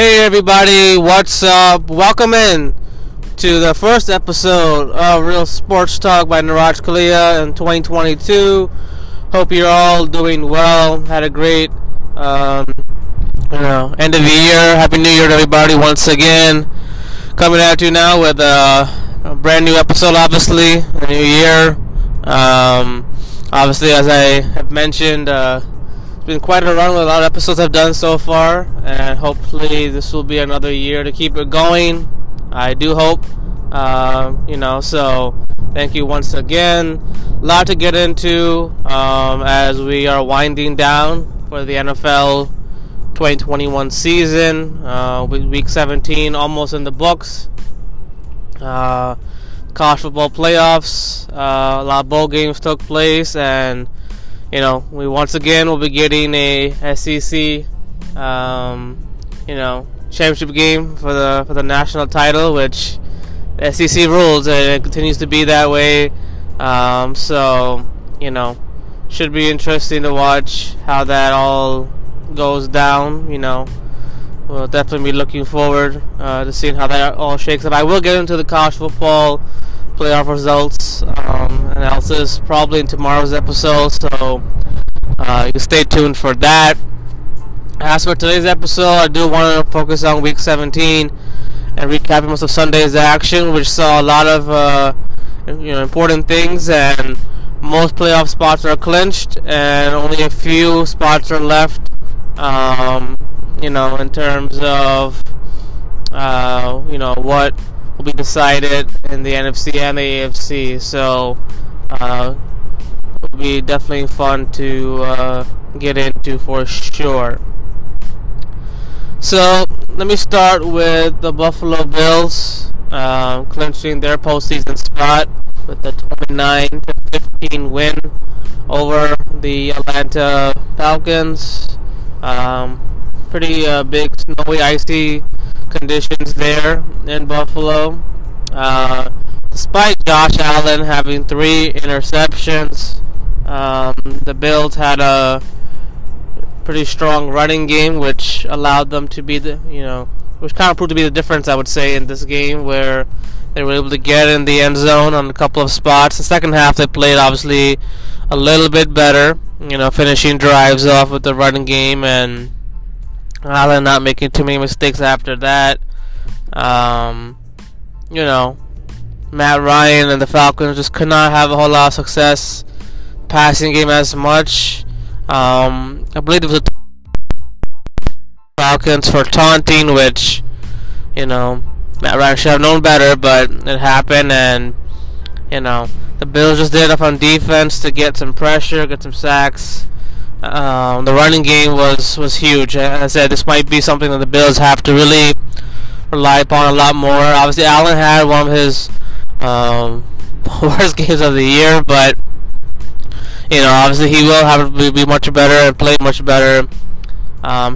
Hey everybody, what's up? Welcome in to the first episode of Real Sports Talk by Naraj Kalia in 2022. Hope you're all doing well. Had a great end of the year. Happy New Year to everybody once again. Coming at you now with a brand new episode, obviously, a new year. Obviously, as I have mentioned, it's been quite a run with a lot of episodes I've done so far, and hopefully this will be another year to keep it going. I do hope, so thank you once again. A lot to get into as we are winding down for the NFL 2021 season, with Week 17 almost in the books. College football playoffs, a lot of bowl games took place, and we once again will be getting a SEC, championship game for the national title, which the SEC rules, and it continues to be that way. Should be interesting to watch how that all goes down. We'll definitely be looking forward to seeing how that all shakes up. I will get into the college football playoff results analysis probably in tomorrow's episode, so you stay tuned for that. As for today's episode, I do want to focus on Week 17 and recapping most of Sunday's action, which saw a lot of important things, and most playoff spots are clinched, and only a few spots are left. In terms of what will be decided in the NFC and the AFC. So it'll be definitely fun to get into for sure. So let me start with the Buffalo Bills clinching their postseason spot with the 29-15 win over the Atlanta Falcons. Pretty big, snowy, icy conditions there in Buffalo. Despite Josh Allen having 3 interceptions, the Bills had a pretty strong running game, which allowed them to be which kind of proved to be the difference, I would say, in this game, where they were able to get in the end zone on a couple of spots. The second half, they played obviously a little bit better, finishing drives off with the running game, and Allen not making too many mistakes after that. Matt Ryan and the Falcons just could not have a whole lot of success passing game as much. I believe it was the Falcons for taunting, which Matt Ryan should have known better, but it happened, and the Bills just did enough on defense to get some pressure, get some sacks. The running game was huge. As I said, this might be something that the Bills have to really rely upon a lot more. Obviously, Allen had one of his worst games of the year, but obviously he will have to be much better and play much better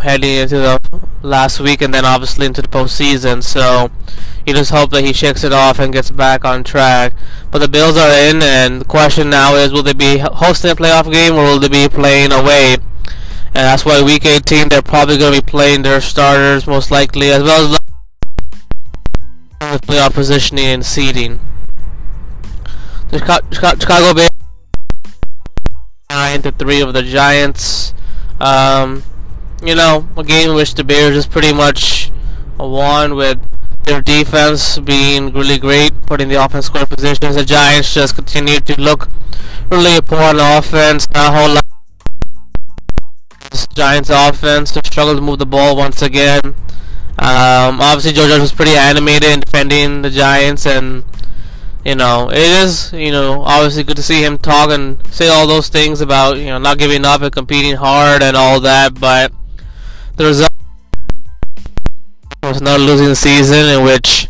heading into the last week, and then obviously into the postseason. So you just hope that he shakes it off and gets back on track. But the Bills are in, and the question now is, will they be hosting a playoff game, or will they be playing away? And that's why Week 18 they're probably going to be playing their starters most likely, as well as the playoff positioning and seeding. The Chicago Bears 9-3 of the Giants. A game in which the Bears is pretty much won, with their defense being really great, putting the offense square positions. The Giants just continue to look really poor on offense. Not a whole lot. This Giants offense struggled to move the ball once again. Obviously, Joe Judge was pretty animated in defending the Giants, and it is obviously good to see him talk and say all those things about not giving up and competing hard and all that, but the result was not losing the season, in which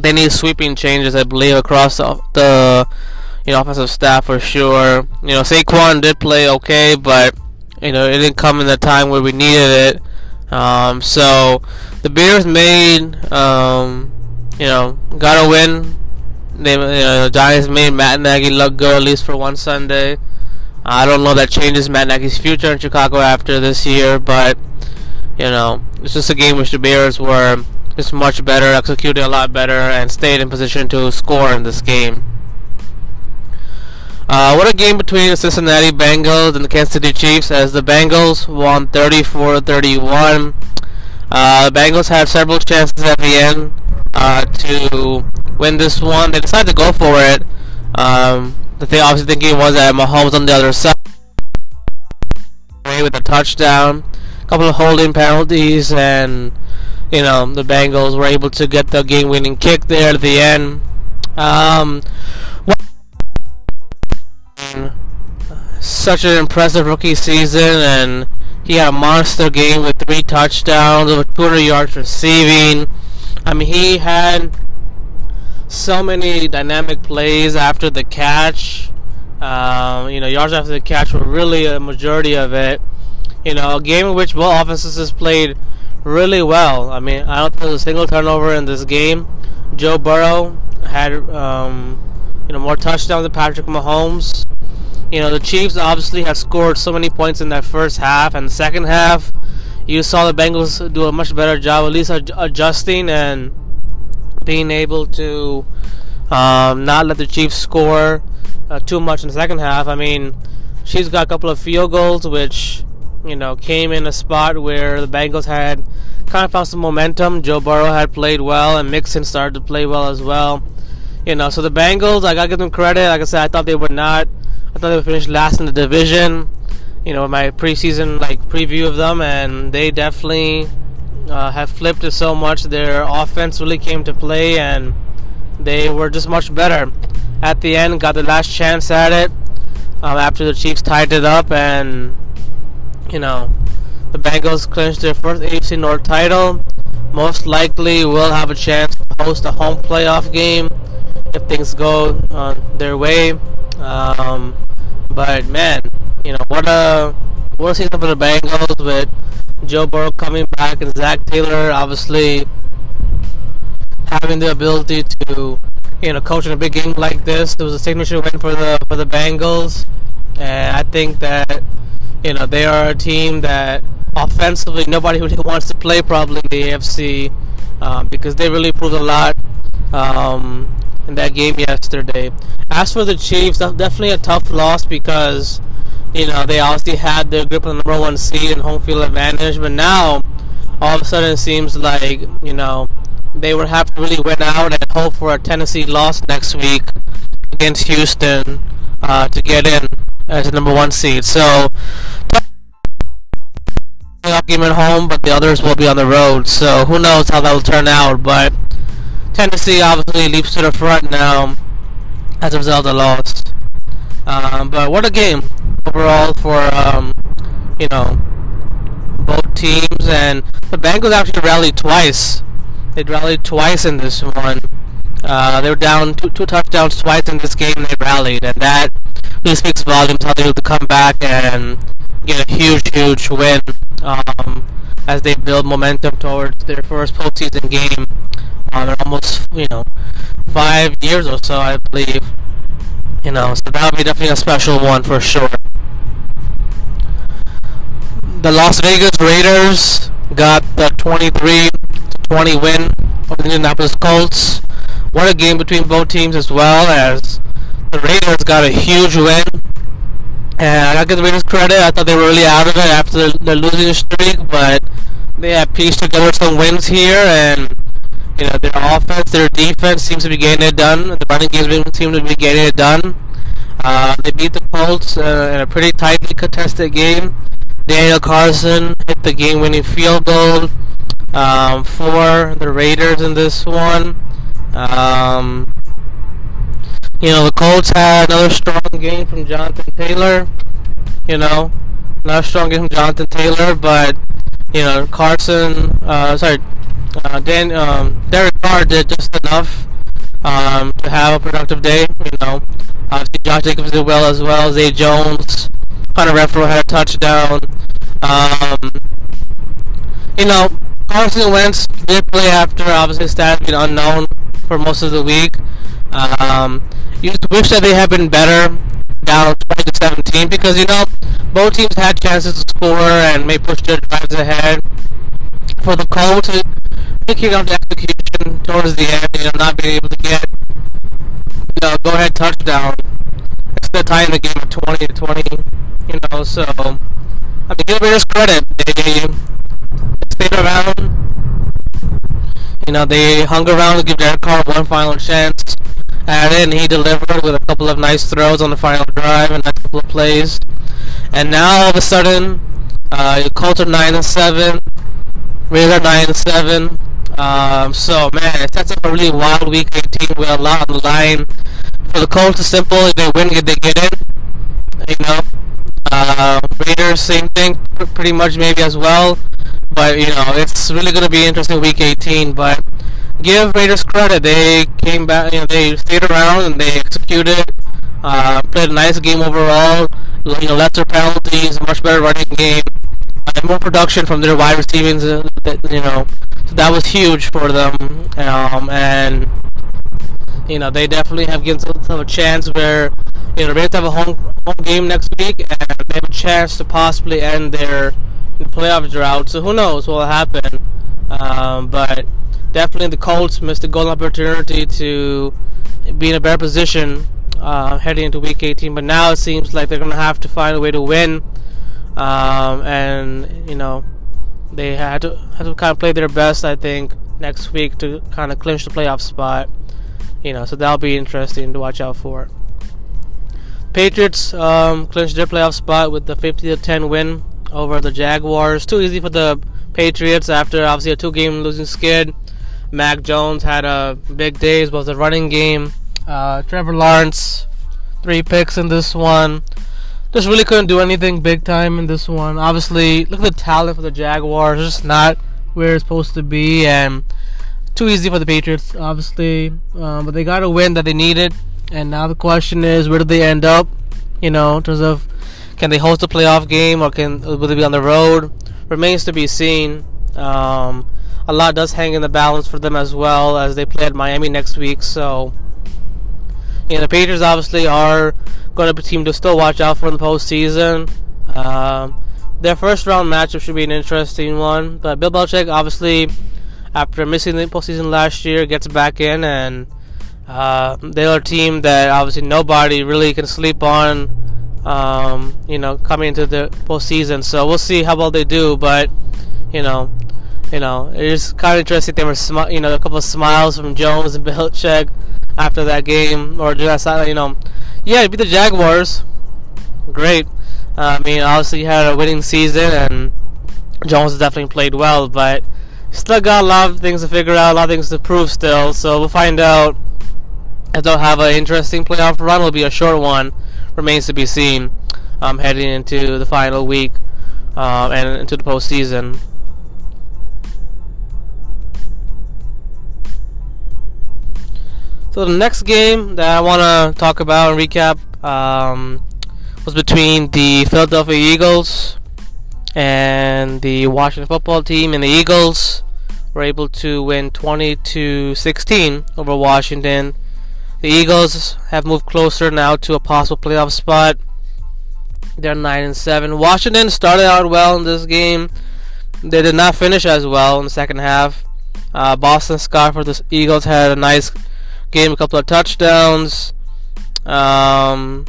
they need sweeping changes, I believe, across the offensive staff for sure. Saquon did play okay, but it didn't come in the time where we needed it. So the Bears made got a win. The Giants made Matt Nagy look good, at least for one Sunday. I don't know that changes Matt Nagy's future in Chicago after this year, but You know, it's just a game which the Bears were just much better, executed a lot better, and stayed in position to score in this game. What a game between the Cincinnati Bengals and the Kansas City Chiefs, as the Bengals won 34-31. The Bengals had several chances at the end to win this one. They decided to go for it. The thing obviously thinking was that Mahomes on the other side with a touchdown, a couple of holding penalties, and you know, the Bengals were able to get the game-winning kick there at the end. Such an impressive rookie season, and he had a monster game with 3 touchdowns, over 200 yards receiving. I mean, he had so many dynamic plays after the catch. You know, yards after the catch were really a majority of it. You know, a game in which both offenses played really well. I mean, I don't think there was a single turnover in this game. Joe Burrow had, more touchdowns than Patrick Mahomes. You know, the Chiefs obviously have scored so many points in that first half, and the second half, you saw the Bengals do a much better job, at least adjusting and being able to not let the Chiefs score too much in the second half. I mean, Chiefs got a couple of field goals, which, you know, came in a spot where the Bengals had kind of found some momentum. Joe Burrow had played well, and Mixon started to play well as well. You know, so the Bengals, I gotta give them credit. Like I said, I thought they would finish last in the division. You know, my preseason preview of them, and they definitely have flipped it so much. Their offense really came to play, and they were just much better. At the end, got the last chance at it after the Chiefs tied it up, and you know, the Bengals clinched their first AFC North title. Most likely, will have a chance to host a home playoff game if things go their way. But man, you know, what a season for the Bengals, with Joe Burrow coming back and Zach Taylor obviously having the ability to, you know, coach in a big game like this. It was a signature win for the Bengals, and I think that, you know, they are a team that offensively nobody really wants to play probably in the AFC because they really proved a lot in that game yesterday. As for the Chiefs, that's definitely a tough loss because, you know, they obviously had their grip on the #1 seed and home field advantage, but now all of a sudden it seems like, you know, they would have to really win out and hope for a Tennessee loss next week against Houston to get in as the #1 seed. So, tough game at home, but the others will be on the road. So, who knows how that will turn out, but Tennessee obviously leaps to the front now as a result of the loss. But what a game overall for, you know, both teams. And the Bengals actually rallied twice. They rallied twice in this one. They were down two touchdowns twice in this game, and they rallied. And that really speaks volumes how they were able to come back and get a huge win as they build momentum towards their first postseason game. They're almost, you know, 5 years or so, I believe. You know, so that would be definitely a special one for sure. The Las Vegas Raiders got the 23-20 win over the Indianapolis Colts. What a game between both teams as well, as the Raiders got a huge win. And I gotta give the Raiders credit. I thought they were really out of it after the losing streak, but they have pieced together some wins here, and you know, their offense, their defense seems to be getting it done. The running game seems to be getting it done. They beat the Colts in a pretty tightly contested game. Daniel Carson hit the game-winning field goal for the Raiders in this one. You know, the Colts had another strong game from Jonathan Taylor. You know, another strong game from Jonathan Taylor, but you know, Derek Carr did just enough to have a productive day. You know, obviously Josh Jacobs did well. Zay Jones, kind of Renfrow had a touchdown. You know, Carson Wentz did play after obviously stats been unknown for most of the week. You wish that they had been better. down 20-17 because, you know, both teams had chances to score and may push their drives ahead. For the Colts, picking up the execution towards the end, you know, not being able to get, you know, go-ahead touchdown. It's the tying the game at 20-20, you know, so, I mean, give it credit. They stayed around, you know, they hung around to give Derek Carr one final chance. And then he delivered with a couple of nice throws on the final drive and a couple of plays. And now all of a sudden, Colts are 9-7, Raiders are 9-7. So man, it sets up a really wild Week 18 with a lot on the line. For the Colts, it's simple: if they win, they get in. You know, Raiders same thing, pretty much maybe as well. But you know, it's really going to be interesting Week 18. But give Raiders credit. They came back, you know, they stayed around and they executed, played a nice game overall, you know, lesser penalties, much better running game, and more production from their wide receivers, you know, so that was huge for them, and, you know, they definitely have given themselves a chance where, you know, Raiders have a home game next week, and they have a chance to possibly end their playoff drought, so who knows what will happen, but definitely the Colts missed a golden opportunity to be in a better position heading into Week 18. But now it seems like they're going to have to find a way to win. And, you know, they had to kind of play their best, I think, next week to kind of clinch the playoff spot. You know, so that'll be interesting to watch out for. Patriots clinched their playoff spot with the 50-10 win over the Jaguars. Too easy for the Patriots after, obviously, a two-game losing skid. Mac Jones had a big day as well as a running game. Trevor Lawrence, 3 picks in this one. Just really couldn't do anything big time in this one. Obviously, look at the talent for the Jaguars. Just not where it's supposed to be. And too easy for the Patriots, obviously. But they got a win that they needed. And now the question is, where do they end up? You know, in terms of, can they host a playoff game or will they be on the road? Remains to be seen. A lot does hang in the balance for them as well as they play at Miami next week. So, you know, the Patriots obviously are going to be a team to still watch out for in the postseason. Their first-round matchup should be an interesting one. But Bill Belichick, obviously, after missing the postseason last year, gets back in. And they're a team that obviously nobody really can sleep on, you know, coming into the postseason. So we'll see how well they do. But, you know, it's kind of interesting. There were, you know, a couple of smiles from Jones and Belichick after that game, or just, you know, yeah, you beat the Jaguars, great. I mean, obviously, you had a winning season, and Jones definitely played well, but still got a lot of things to figure out, a lot of things to prove still. So we'll find out if they'll have an interesting playoff run. It'll be a short one. Remains to be seen. Heading into the final week and into the postseason. So the next game that I want to talk about and recap was between the Philadelphia Eagles and the Washington football team. And the Eagles were able to win 20-16 over Washington. The Eagles have moved closer now to a possible playoff spot. They're 9-7. Washington started out well in this game. They did not finish as well in the second half. Boston Scott for the Eagles had a nice game, a couple of touchdowns. You know,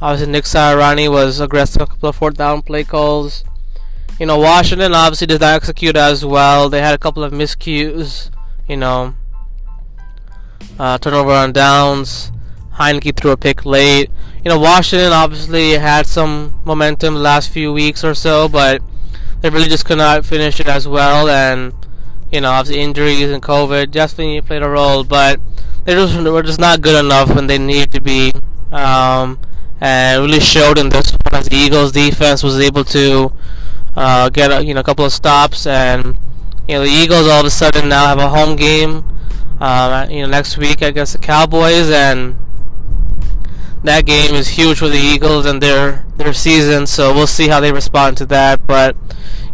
obviously Nick Sirianni was aggressive, a couple of fourth down play calls. You know, Washington obviously did not execute as well. They had a couple of miscues, you know, turnover on downs. Heineke threw a pick late. You know, Washington obviously had some momentum the last few weeks or so, but they really just could not finish it as well. And you know, obviously injuries and COVID definitely played a role, but they just were just not good enough when they needed to be, and really showed in this one as the Eagles' defense was able to get a, you know, a couple of stops, and you know the Eagles all of a sudden now have a home game, you know, next week against the Cowboys, and that game is huge for the Eagles and their season. So we'll see how they respond to that. But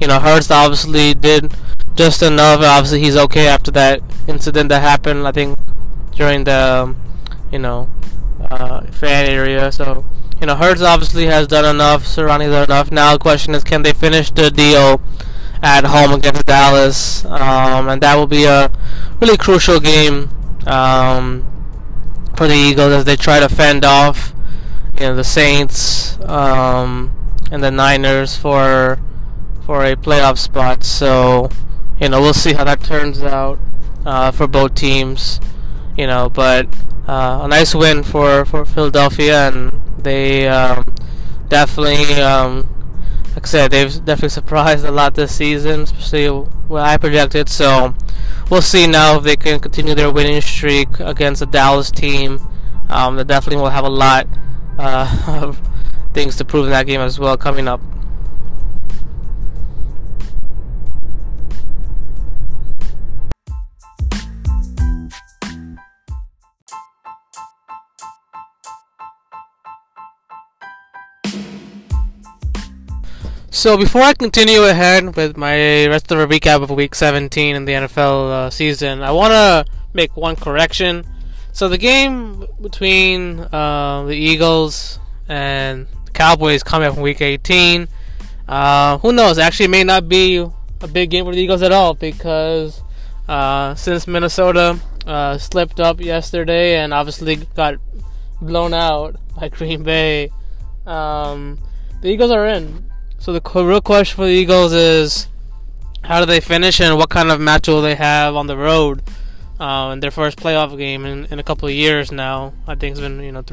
you know, Hurts obviously did just enough. Obviously, he's okay after that incident that happened, I think, during the, you know, fan area. So, you know, Hurts obviously has done enough. Sirianni's done enough. Now the question is, can they finish the deal at home against Dallas? And that will be a really crucial game for the Eagles as they try to fend off, you know, the Saints and the Niners for a playoff spot. So, you know, we'll see how that turns out for both teams. You know, but a nice win for Philadelphia, and they definitely, like I said, they've definitely surprised a lot this season, especially what I projected. So we'll see now if they can continue their winning streak against the Dallas team. They definitely will have a lot of things to prove in that game as well coming up. So before I continue ahead with my rest of the recap of Week 17 in the NFL season, I want to make one correction. So the game between the Eagles and the Cowboys coming up in Week 18, who knows? Actually, it may not be a big game for the Eagles at all, because since Minnesota slipped up yesterday and obviously got blown out by Green Bay, the Eagles are in. So the real question for the Eagles is, how do they finish and what kind of matchup will they have on the road in their first playoff game in a couple of years now? I think it's been, you know,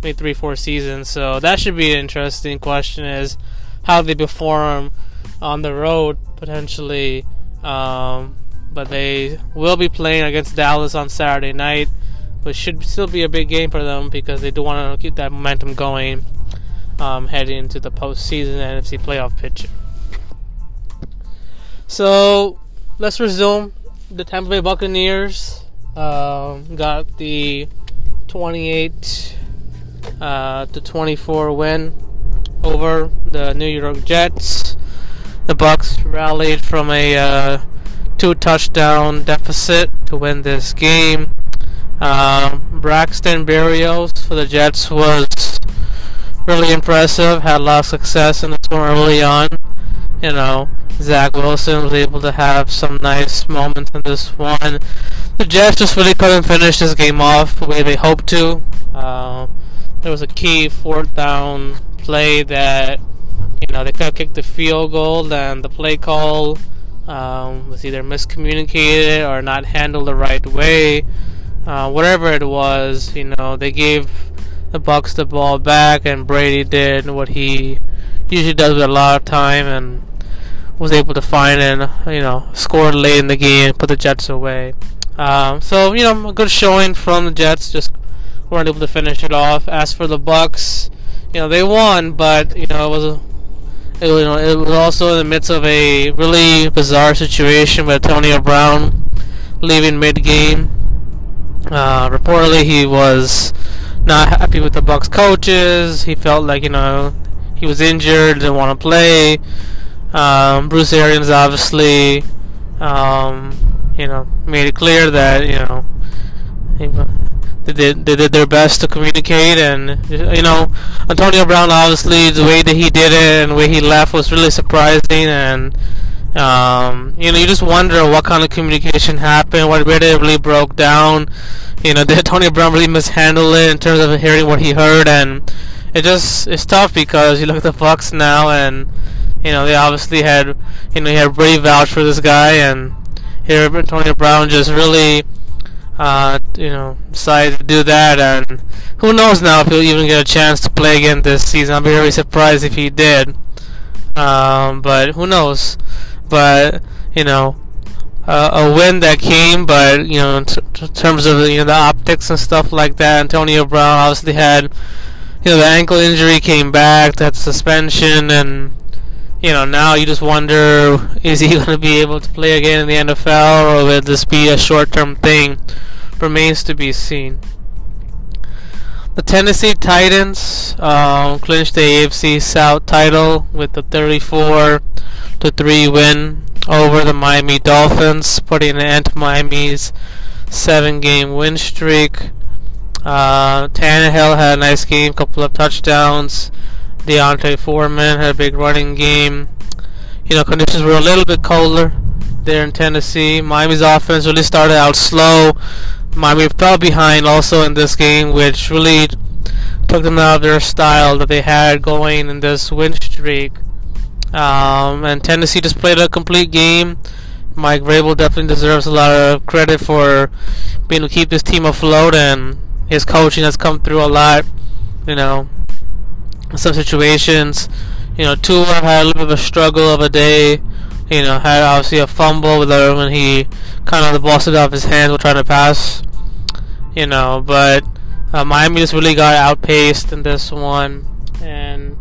maybe three, four seasons. So that should be an interesting question, is how they perform on the road potentially. But they will be playing against Dallas on Saturday night, which should still be a big game for them because they do want to keep that momentum going, heading into the postseason NFC playoff picture. So let's resume. The Tampa Bay Buccaneers got the 28 to 24 win over the New York Jets. The Bucs rallied from a 2-touchdown deficit to win this game. Braxton Berrios for the Jets was really impressive, had a lot of success in this one early on. You know, Zach Wilson was able to have some nice moments in this one. The Jets just really couldn't finish this game off the way they hoped to. There was a key 4th down play that, you know, they could have kicked the field goal, and the play call was either miscommunicated or not handled the right way. Whatever it was, you know, they gave the Bucs the ball back, and Brady did what he usually does with a lot of time and was able to find and, you know, score late in the game and put the Jets away. So, you know, a good showing from the Jets, just weren't able to finish it off. As for the Bucs, you know, they won, but, you know, it was also in the midst of a really bizarre situation with Antonio Brown leaving mid-game. Reportedly, he was not happy with the Bucs coaches. He felt like, you know, he was injured, didn't want to play. Bruce Arians obviously, you know, made it clear that, you know, they did their best to communicate, and, you know, Antonio Brown, obviously, the way that he did it and the way he left was really surprising, and you know, you just wonder what kind of communication happened, where they really broke down. You know, did Antonio Brown really mishandle it in terms of hearing what he heard? And it's tough because you look at the Bucs now, and, you know, they obviously had, you know, he had Brady vouch for this guy, and here Antonio Brown just really, you know, decided to do that. And who knows now if he'll even get a chance to play again this season. I'd be very surprised if he did. But who knows? But, you know, a win that came, but, you know, in terms of, you know, the optics and stuff like that, Antonio Brown obviously had, you know, the ankle injury, came back, that suspension, and, you know, now you just wonder, is he going to be able to play again in the NFL, or will this be a short-term thing? Remains to be seen. The Tennessee Titans clinched the AFC South title with the 34-3 win over the Miami Dolphins, putting an end to Miami's 7-game win streak. Tannehill had a nice game, couple of touchdowns. Deontay Foreman had a big running game. You know, conditions were a little bit colder there in Tennessee. Miami's offense really started out slow. Miami fell behind also in this game, which really took them out of their style that they had going in this win streak. And Tennessee just played a complete game. Mike Vrabel definitely deserves a lot of credit for being able to keep this team afloat, and his coaching has come through a lot, you know, in some situations. You know, Tua had a little bit of a struggle of a day. You know, had obviously a fumble when he kind of busted off his hands while trying to pass. You know, but Miami just really got outpaced in this one, and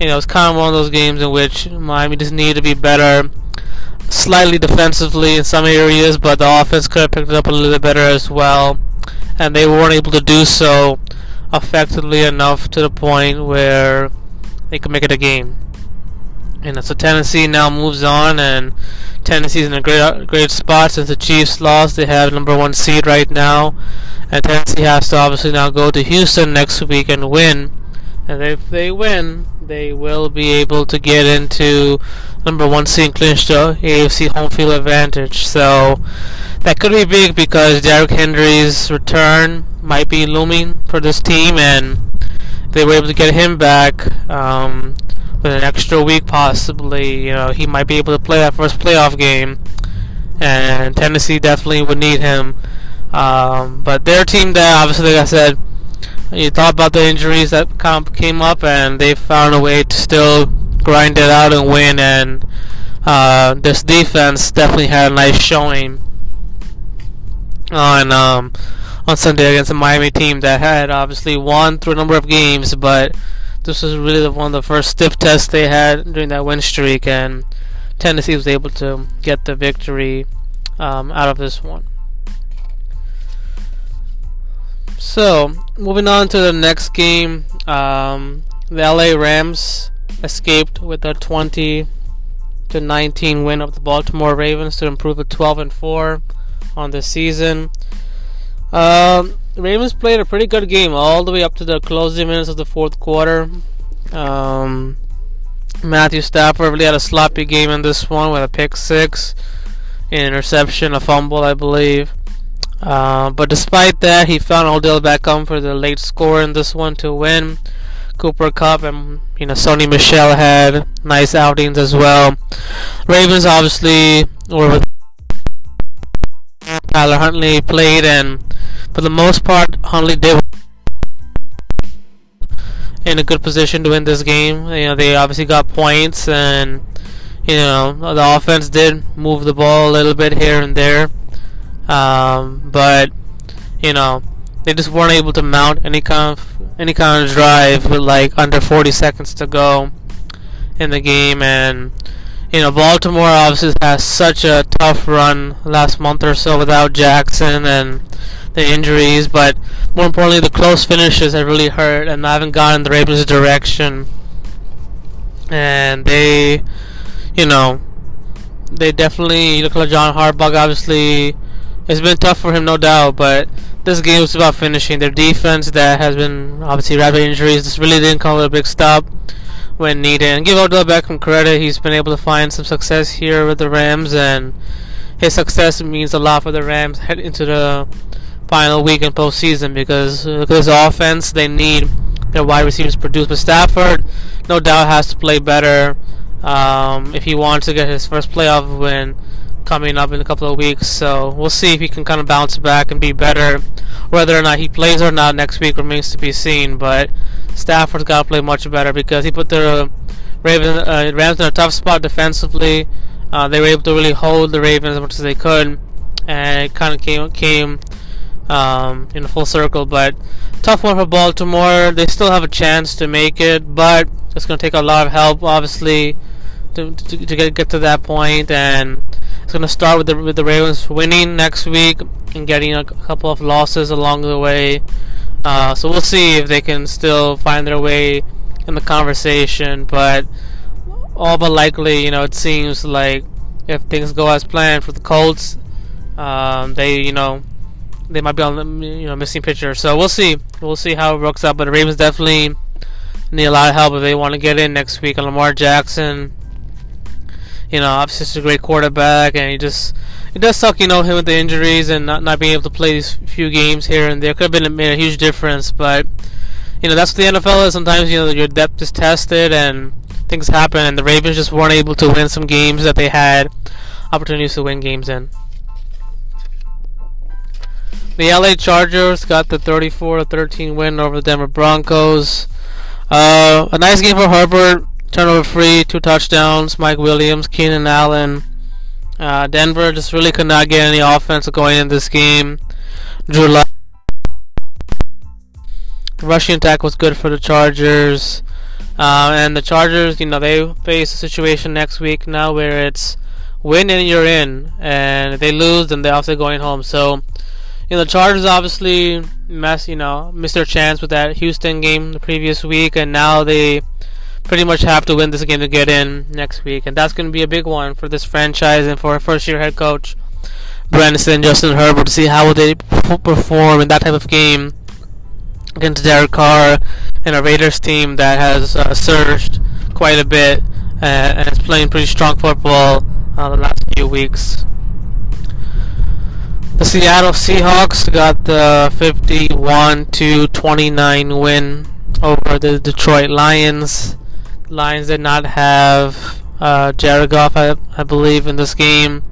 you know, it's kind of one of those games in which Miami just needed to be better, slightly defensively in some areas, but the offense could have picked it up a little bit better as well, and they weren't able to do so effectively enough to the point where they could make it a game. You know, so Tennessee now moves on, and Tennessee's in a great spot since the Chiefs lost. They have #1 seed right now, and Tennessee has to obviously now go to Houston next week and win. And if they win, they will be able to get into #1 seed and clinch the AFC home field advantage. So that could be big because Derrick Henry's return might be looming for this team, and they were able to get him back with an extra week possibly. You know, he might be able to play that first playoff game, and Tennessee definitely would need him. But their team there, obviously, like I said, you thought about the injuries that came up, and they found a way to still grind it out and win. And this defense definitely had a nice showing on Sunday against a Miami team that had obviously won through a number of games, but this was really one of the first stiff tests they had during that win streak, and Tennessee was able to get the victory out of this one. So, moving on to the next game, the LA Rams escaped with a 20-19 win of the Baltimore Ravens to improve to 12-4 on the season. Ravens played a pretty good game all the way up to the closing minutes of the fourth quarter. Matthew Stafford really had a sloppy game in this one with a pick six, an interception, a fumble, I believe. But despite that, he found Odell Beckham for the late score in this one to win. Cooper Kupp and you know Sonny Michel had nice outings as well. Ravens obviously were with Tyler Huntley played, and for the most part, Huntley did in a good position to win this game. You know, they obviously got points, and you know the offense did move the ball a little bit here and there, but you know they just weren't able to mount any kind of drive with like under 40 seconds to go in the game. And you know, Baltimore obviously has such a tough run last month or so without Jackson and the injuries, but more importantly, the close finishes have really hurt, and I haven't gotten the Ravens' direction. And they, you know, they definitely look like John Harbaugh. Obviously, it's been tough for him, no doubt, but this game was about finishing. Their defense that has been obviously wrapped in injuries just really didn't come with a big stop when needed. And give Odell Beckham credit, he's been able to find some success here with the Rams, and his success means a lot for the Rams head into the final week in postseason, because this offense, they need their wide receivers produced. But Stafford, no doubt, has to play better if he wants to get his first playoff win coming up in a couple of weeks. So we'll see if he can kind of bounce back and be better. Whether or not he plays or not next week remains to be seen, but Stafford's got to play much better because he put the Rams in a tough spot defensively. They were able to really hold the Ravens as much as they could, and it kind of came in a full circle. But tough one for Baltimore. They still have a chance to make it, but it's going to take a lot of help, obviously, to get to that point. And it's going to start with the Ravens winning next week and getting a couple of losses along the way. So we'll see if they can still find their way in the conversation, but all but likely, you know, it seems like if things go as planned for the Colts, they, you know, they might be on missing pitcher. So we'll see. We'll see how it works out. But the Ravens definitely need a lot of help if they want to get in next week. And Lamar Jackson, obviously he's a great quarterback, and it does suck, him with the injuries and not being able to play these few games here and there. Could have made a huge difference, but that's what the NFL is. Sometimes your depth is tested and things happen, and the Ravens just weren't able to win some games that they had opportunities to win games in. The LA Chargers got the 34-13 win over the Denver Broncos. A nice game for Herbert, turnover free, 2 touchdowns. Mike Williams, Keenan Allen. Denver just really could not get any offense going in this game. Drew Lock. The rushing attack was good for the Chargers. And the Chargers, they face a situation next week now where it's win and you're in. And if they lose, then they're obviously going home. So, the Chargers obviously missed their chance with that Houston game the previous week. And now they pretty much have to win this game to get in next week. And that's going to be a big one for this franchise and for first-year head coach Branson, Justin Herbert, to see how will they perform in that type of game against Derek Carr and a Raiders team that has surged quite a bit and is playing pretty strong football the last few weeks. The Seattle Seahawks got the 51-29 win over the Detroit Lions. The Lions did not have Jared Goff, I believe, in this game.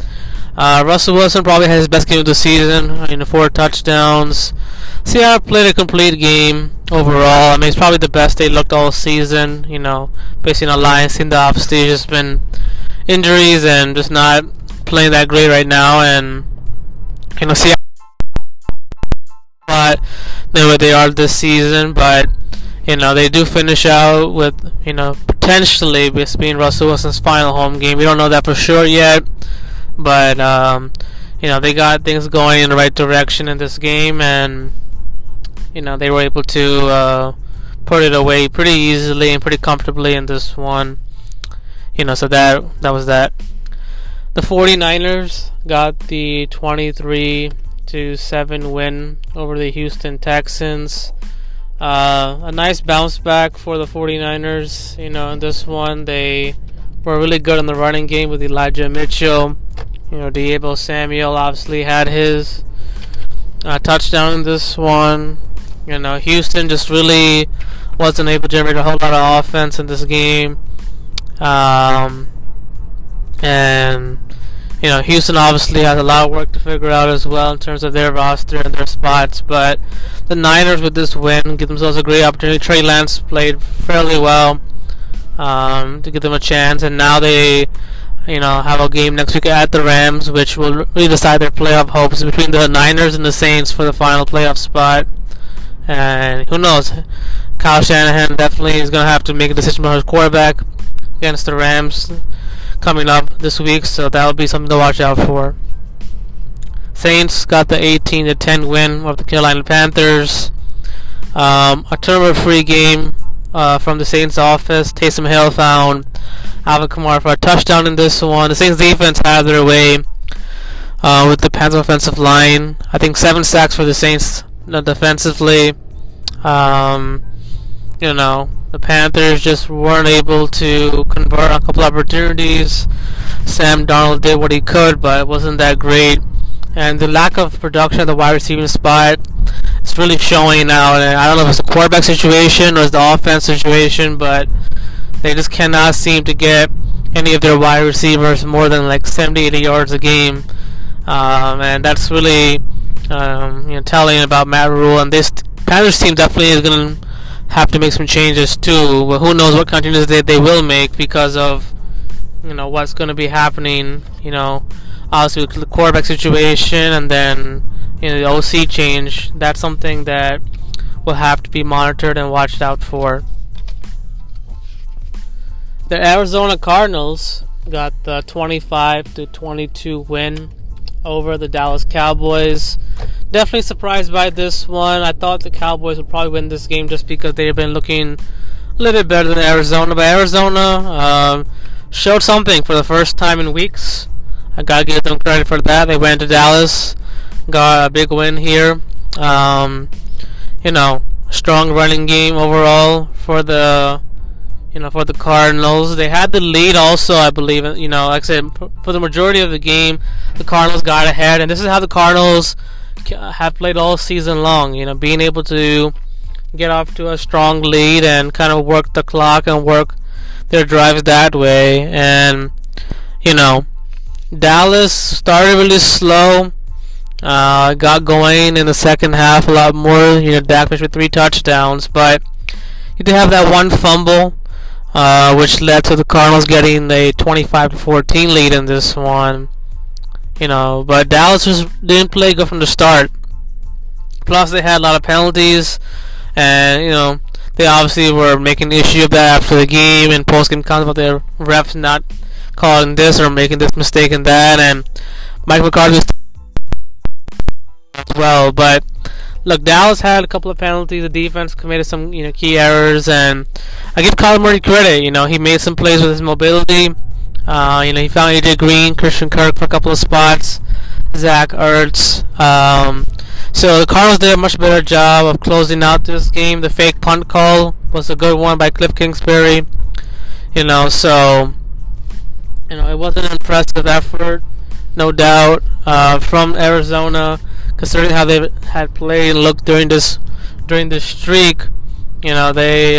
Russell Wilson probably had his best game of the season, 4 touchdowns. Seattle played a complete game overall. I mean, it's probably the best they looked all season, basically on the Lions team. The offseason just been injuries and just not playing that great right now. And, Seattle, but than what they are this season, but, they do finish out with, potentially this being Russell Wilson's final home game. We don't know that for sure yet. But, they got things going in the right direction in this game, and, they were able to put it away pretty easily and pretty comfortably in this one. So that was that. The 49ers got the 23-7 win over the Houston Texans. A nice bounce back for the 49ers. In this one, they were really good in the running game with Elijah Mitchell. Deebo Samuel obviously had his touchdown in this one. Houston just really wasn't able to generate a whole lot of offense in this game. And, Houston obviously has a lot of work to figure out as well in terms of their roster and their spots. But the Niners with this win give themselves a great opportunity. Trey Lance played fairly well to give them a chance. And now they have a game next week at the Rams, which will really decide their playoff hopes between the Niners and the Saints for the final playoff spot. And who knows? Kyle Shanahan definitely is going to have to make a decision about his quarterback against the Rams coming up this week, so that will be something to watch out for. Saints got the 18-10 win of the Carolina Panthers. A turnover-free game from the Saints offense. Taysom Hill found Alvin Kamara for a touchdown in this one. The Saints defense had their way with the Panthers offensive line. I think 7 sacks for the Saints defensively. The Panthers just weren't able to convert a couple opportunities. Sam Darnold did what he could, but it wasn't that great. And the lack of production at the wide receiving spot is really showing now. And I don't know if it's the quarterback situation or it's the offense situation, but they just cannot seem to get any of their wide receivers more than like 70-80 yards a game. And that's really telling about Matt Rule. And this Panthers team definitely is going to have to make some changes too. But who knows what kind of changes they will make because of what's going to be happening. Obviously with the quarterback situation and then the OC change. That's something that will have to be monitored and watched out for. The Arizona Cardinals got the 25-22 win over the Dallas Cowboys. Definitely surprised by this one. I thought the Cowboys would probably win this game just because they've been looking a little bit better than Arizona. But Arizona showed something for the first time in weeks. I gotta give them credit for that. They went to Dallas, got a big win here. You know, strong running game overall for the, you know, for the Cardinals. They had the lead also, I believe. You know, like I said, for the majority of the game, the Cardinals got ahead, and this is how the Cardinals have played all season long. You know, being able to get off to a strong lead and kind of work the clock and work their drives that way. And you know, Dallas started really slow, got going in the second half a lot more. You know, Dak finished with 3 touchdowns, but he did have that one fumble, which led to the Cardinals getting a 25-14 lead in this one. You know, but Dallas just didn't play good from the start. Plus, they had a lot of penalties, and you know, they obviously were making an issue of that after the game and post-game comments about their refs not calling this or making this mistake and that, and Mike McCarthy as well. But look, Dallas had a couple of penalties. The defense committed some, you know, key errors, and I give Colin Murray credit. You know, he made some plays with his mobility. You know, he found AJ Green, Christian Kirk for a couple of spots, Zach Ertz. So the Cardinals did a much better job of closing out this game. The fake punt call was a good one by Cliff Kingsbury. You know, so you know, it was an impressive effort, no doubt, from Arizona, considering how they had played and looked during this streak. You know, they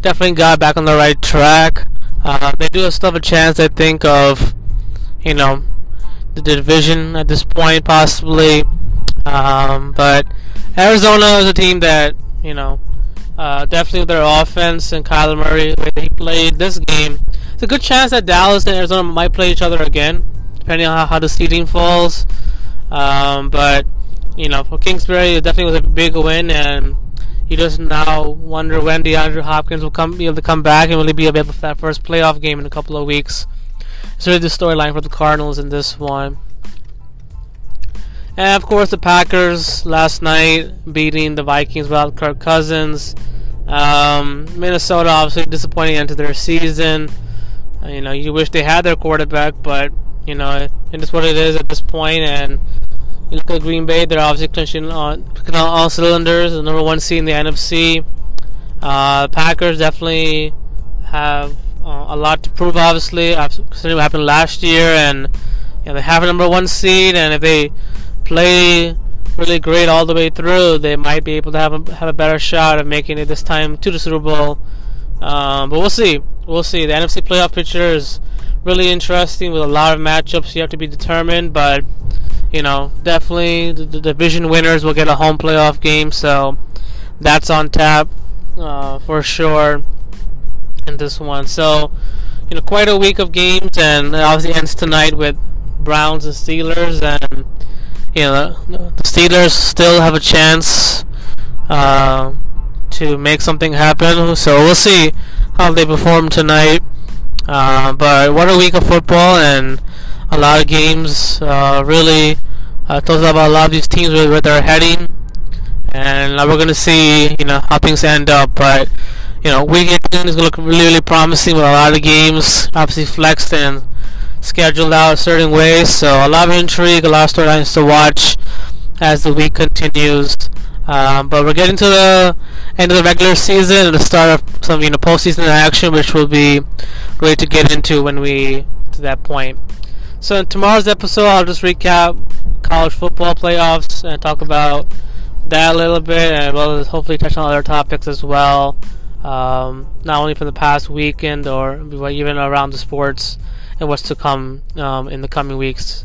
definitely got back on the right track. They do still have a chance, I think, of, you know, the division at this point, possibly. But Arizona is a team that, you know, definitely with their offense and Kyler Murray, the way he played this game, it's a good chance that Dallas and Arizona might play each other again, depending on how the seeding falls. But, you know, for Kingsbury, it definitely was a big win, and you just now wonder when DeAndre Hopkins will be able to come back and really be available for that first playoff game in a couple of weeks. It's really the storyline for the Cardinals in this one. And of course, the Packers last night beating the Vikings without Kirk Cousins. Minnesota obviously disappointing into their season. You know, you wish they had their quarterback, but you know, it is what it is at this point. And you look at Green Bay; they're obviously clinching on all cylinders. The number one seed in the NFC. Packers definitely have a lot to prove. Obviously, considering what happened last year, and you know, they have a number one seed, and if they play really great all the way through, they might be able to have a better shot of making it this time to the Super Bowl. But we'll see. We'll see. The NFC playoff picture is really interesting with a lot of matchups you have to be determined. But you know, definitely the division winners will get a home playoff game, so that's on tap for sure in this one. So you know, quite a week of games, and it obviously ends tonight with Browns and Steelers, and you know, the Steelers still have a chance to make something happen. So we'll see how they perform tonight. But what a week of football, and a lot of games really tells us about a lot of these teams where they're heading, and we're going to see, you know, how things end up. But you know, week 18 is going to look really, really promising with a lot of games obviously flexed and scheduled out a certain way. So a lot of intrigue, a lot of storylines to watch as the week continues. But we're getting to the end of the regular season and the start of some, you know, postseason action, which will be great to get into when we to that point. So in tomorrow's episode, I'll just recap college football playoffs and talk about that a little bit, as well as hopefully touch on other topics as well, not only from the past weekend or even around the sports and what's to come in the coming weeks.